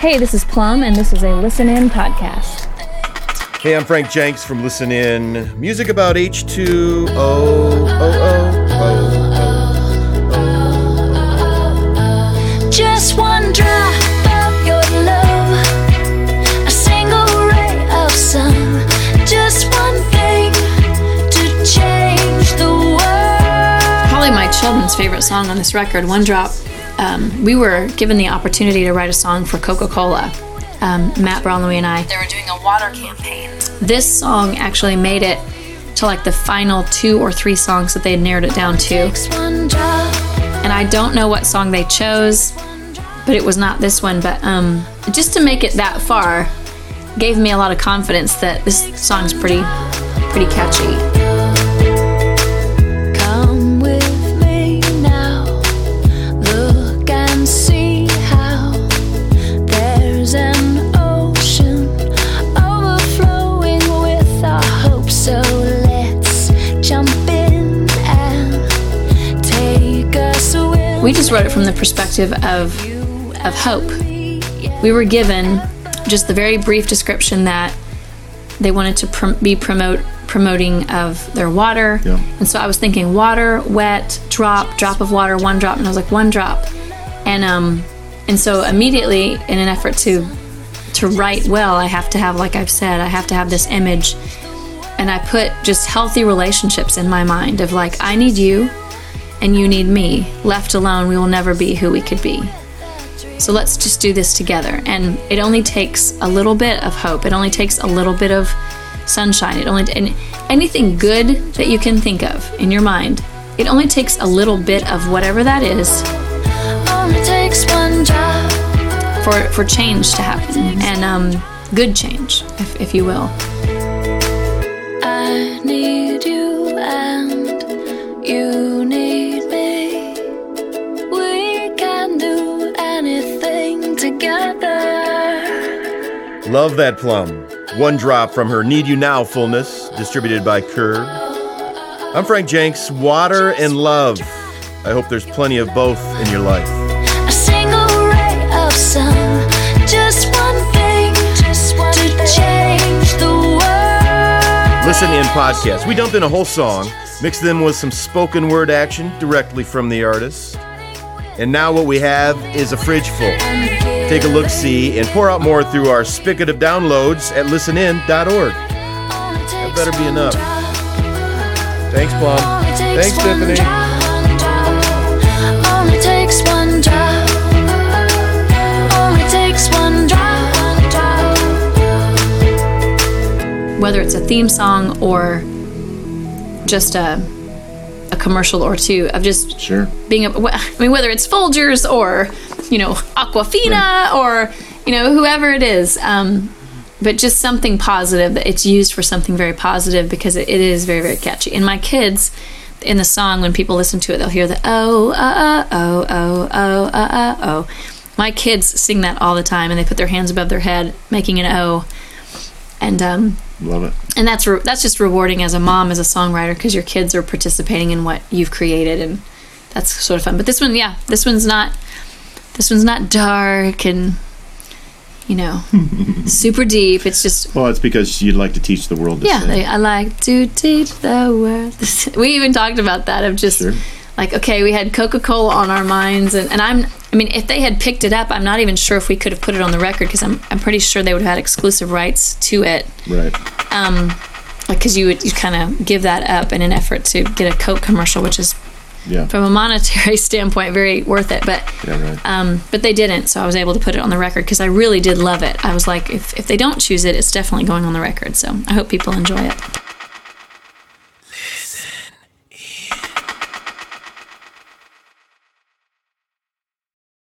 Hey, this is Plum, and this is a Listen In podcast. Hey, I'm Frank Jenks from Listen In. Music about H2O. Just one drop of your love, a single ray of sun, just one thing to change the world. Probably my children's favorite song on this record, One Drop. We were given the opportunity to write a song for Coca-Cola. Matt Brownlee and I. They were doing a water campaign. This song actually made it to like the final 2 or 3 songs that they had narrowed it down to. And I don't know what song they chose, but it was not this one. But just to make it that far gave me a lot of confidence that this song's pretty catchy. We just wrote it from the perspective of hope. We were given just the very brief description that they wanted to be promoting of their water. Yeah. And so I was thinking water, wet, drop of water, one drop. And I was like, one drop. And so immediately in an effort to write well, I have to have, like I've said, I have to have this image. And I put just healthy relationships in my mind of like, I need you. And you need me. Left alone, we will never be who we could be. So let's just do this together. And it only takes a little bit of hope. It only takes a little bit of sunshine. And anything good that you can think of in your mind, it only takes a little bit of whatever that is for change to happen. And good change, if you will. I need you and you need together. Love that, Plum. One Drop from her Need You Now fullness, distributed by Curb. I'm Frank Jenks. Water and love. I hope there's plenty of both in your life. A single ray of sun, just one thing to change the world. Listen In podcast. We dumped in a whole song, mixed them with some spoken word action directly from the artist. And now what we have is a fridge full. Take a look, see, and pour out more through our spigot of downloads at listenin.org. That better be enough. Thanks, Plum. Thanks, Tiffany. Only takes one drop. Only takes one drop. Whether it's a theme song or just a commercial or two of just sure being a, I mean, whether it's Folgers or, you know, Aquafina, right, or, you know, whoever it is, but just something positive, that it's used for something very positive, because it is very, very catchy. And my kids in the song, when people listen to it, they'll hear the oh. My kids sing that all the time, and they put their hands above their head making an O. And love it. And that's just rewarding as a mom, as a songwriter, because your kids are participating in what you've created, and that's sort of fun. But this one, yeah, this one's not dark and, you know, super deep. It's just, well, it's because you'd like to teach the world. I like to teach the world. We even talked about that of just sure, like, okay, we had Coca-Cola on our minds, and I mean, if they had picked it up, I'm not even sure if we could have put it on the record, because I'm pretty sure they would have had exclusive rights to it. Right. Because you kind of give that up in an effort to get a Coke commercial, which is, yeah, from a monetary standpoint, very worth it. But yeah, right. But they didn't, so I was able to put it on the record because I really did love it. I was like, if they don't choose it, it's definitely going on the record. So I hope people enjoy it.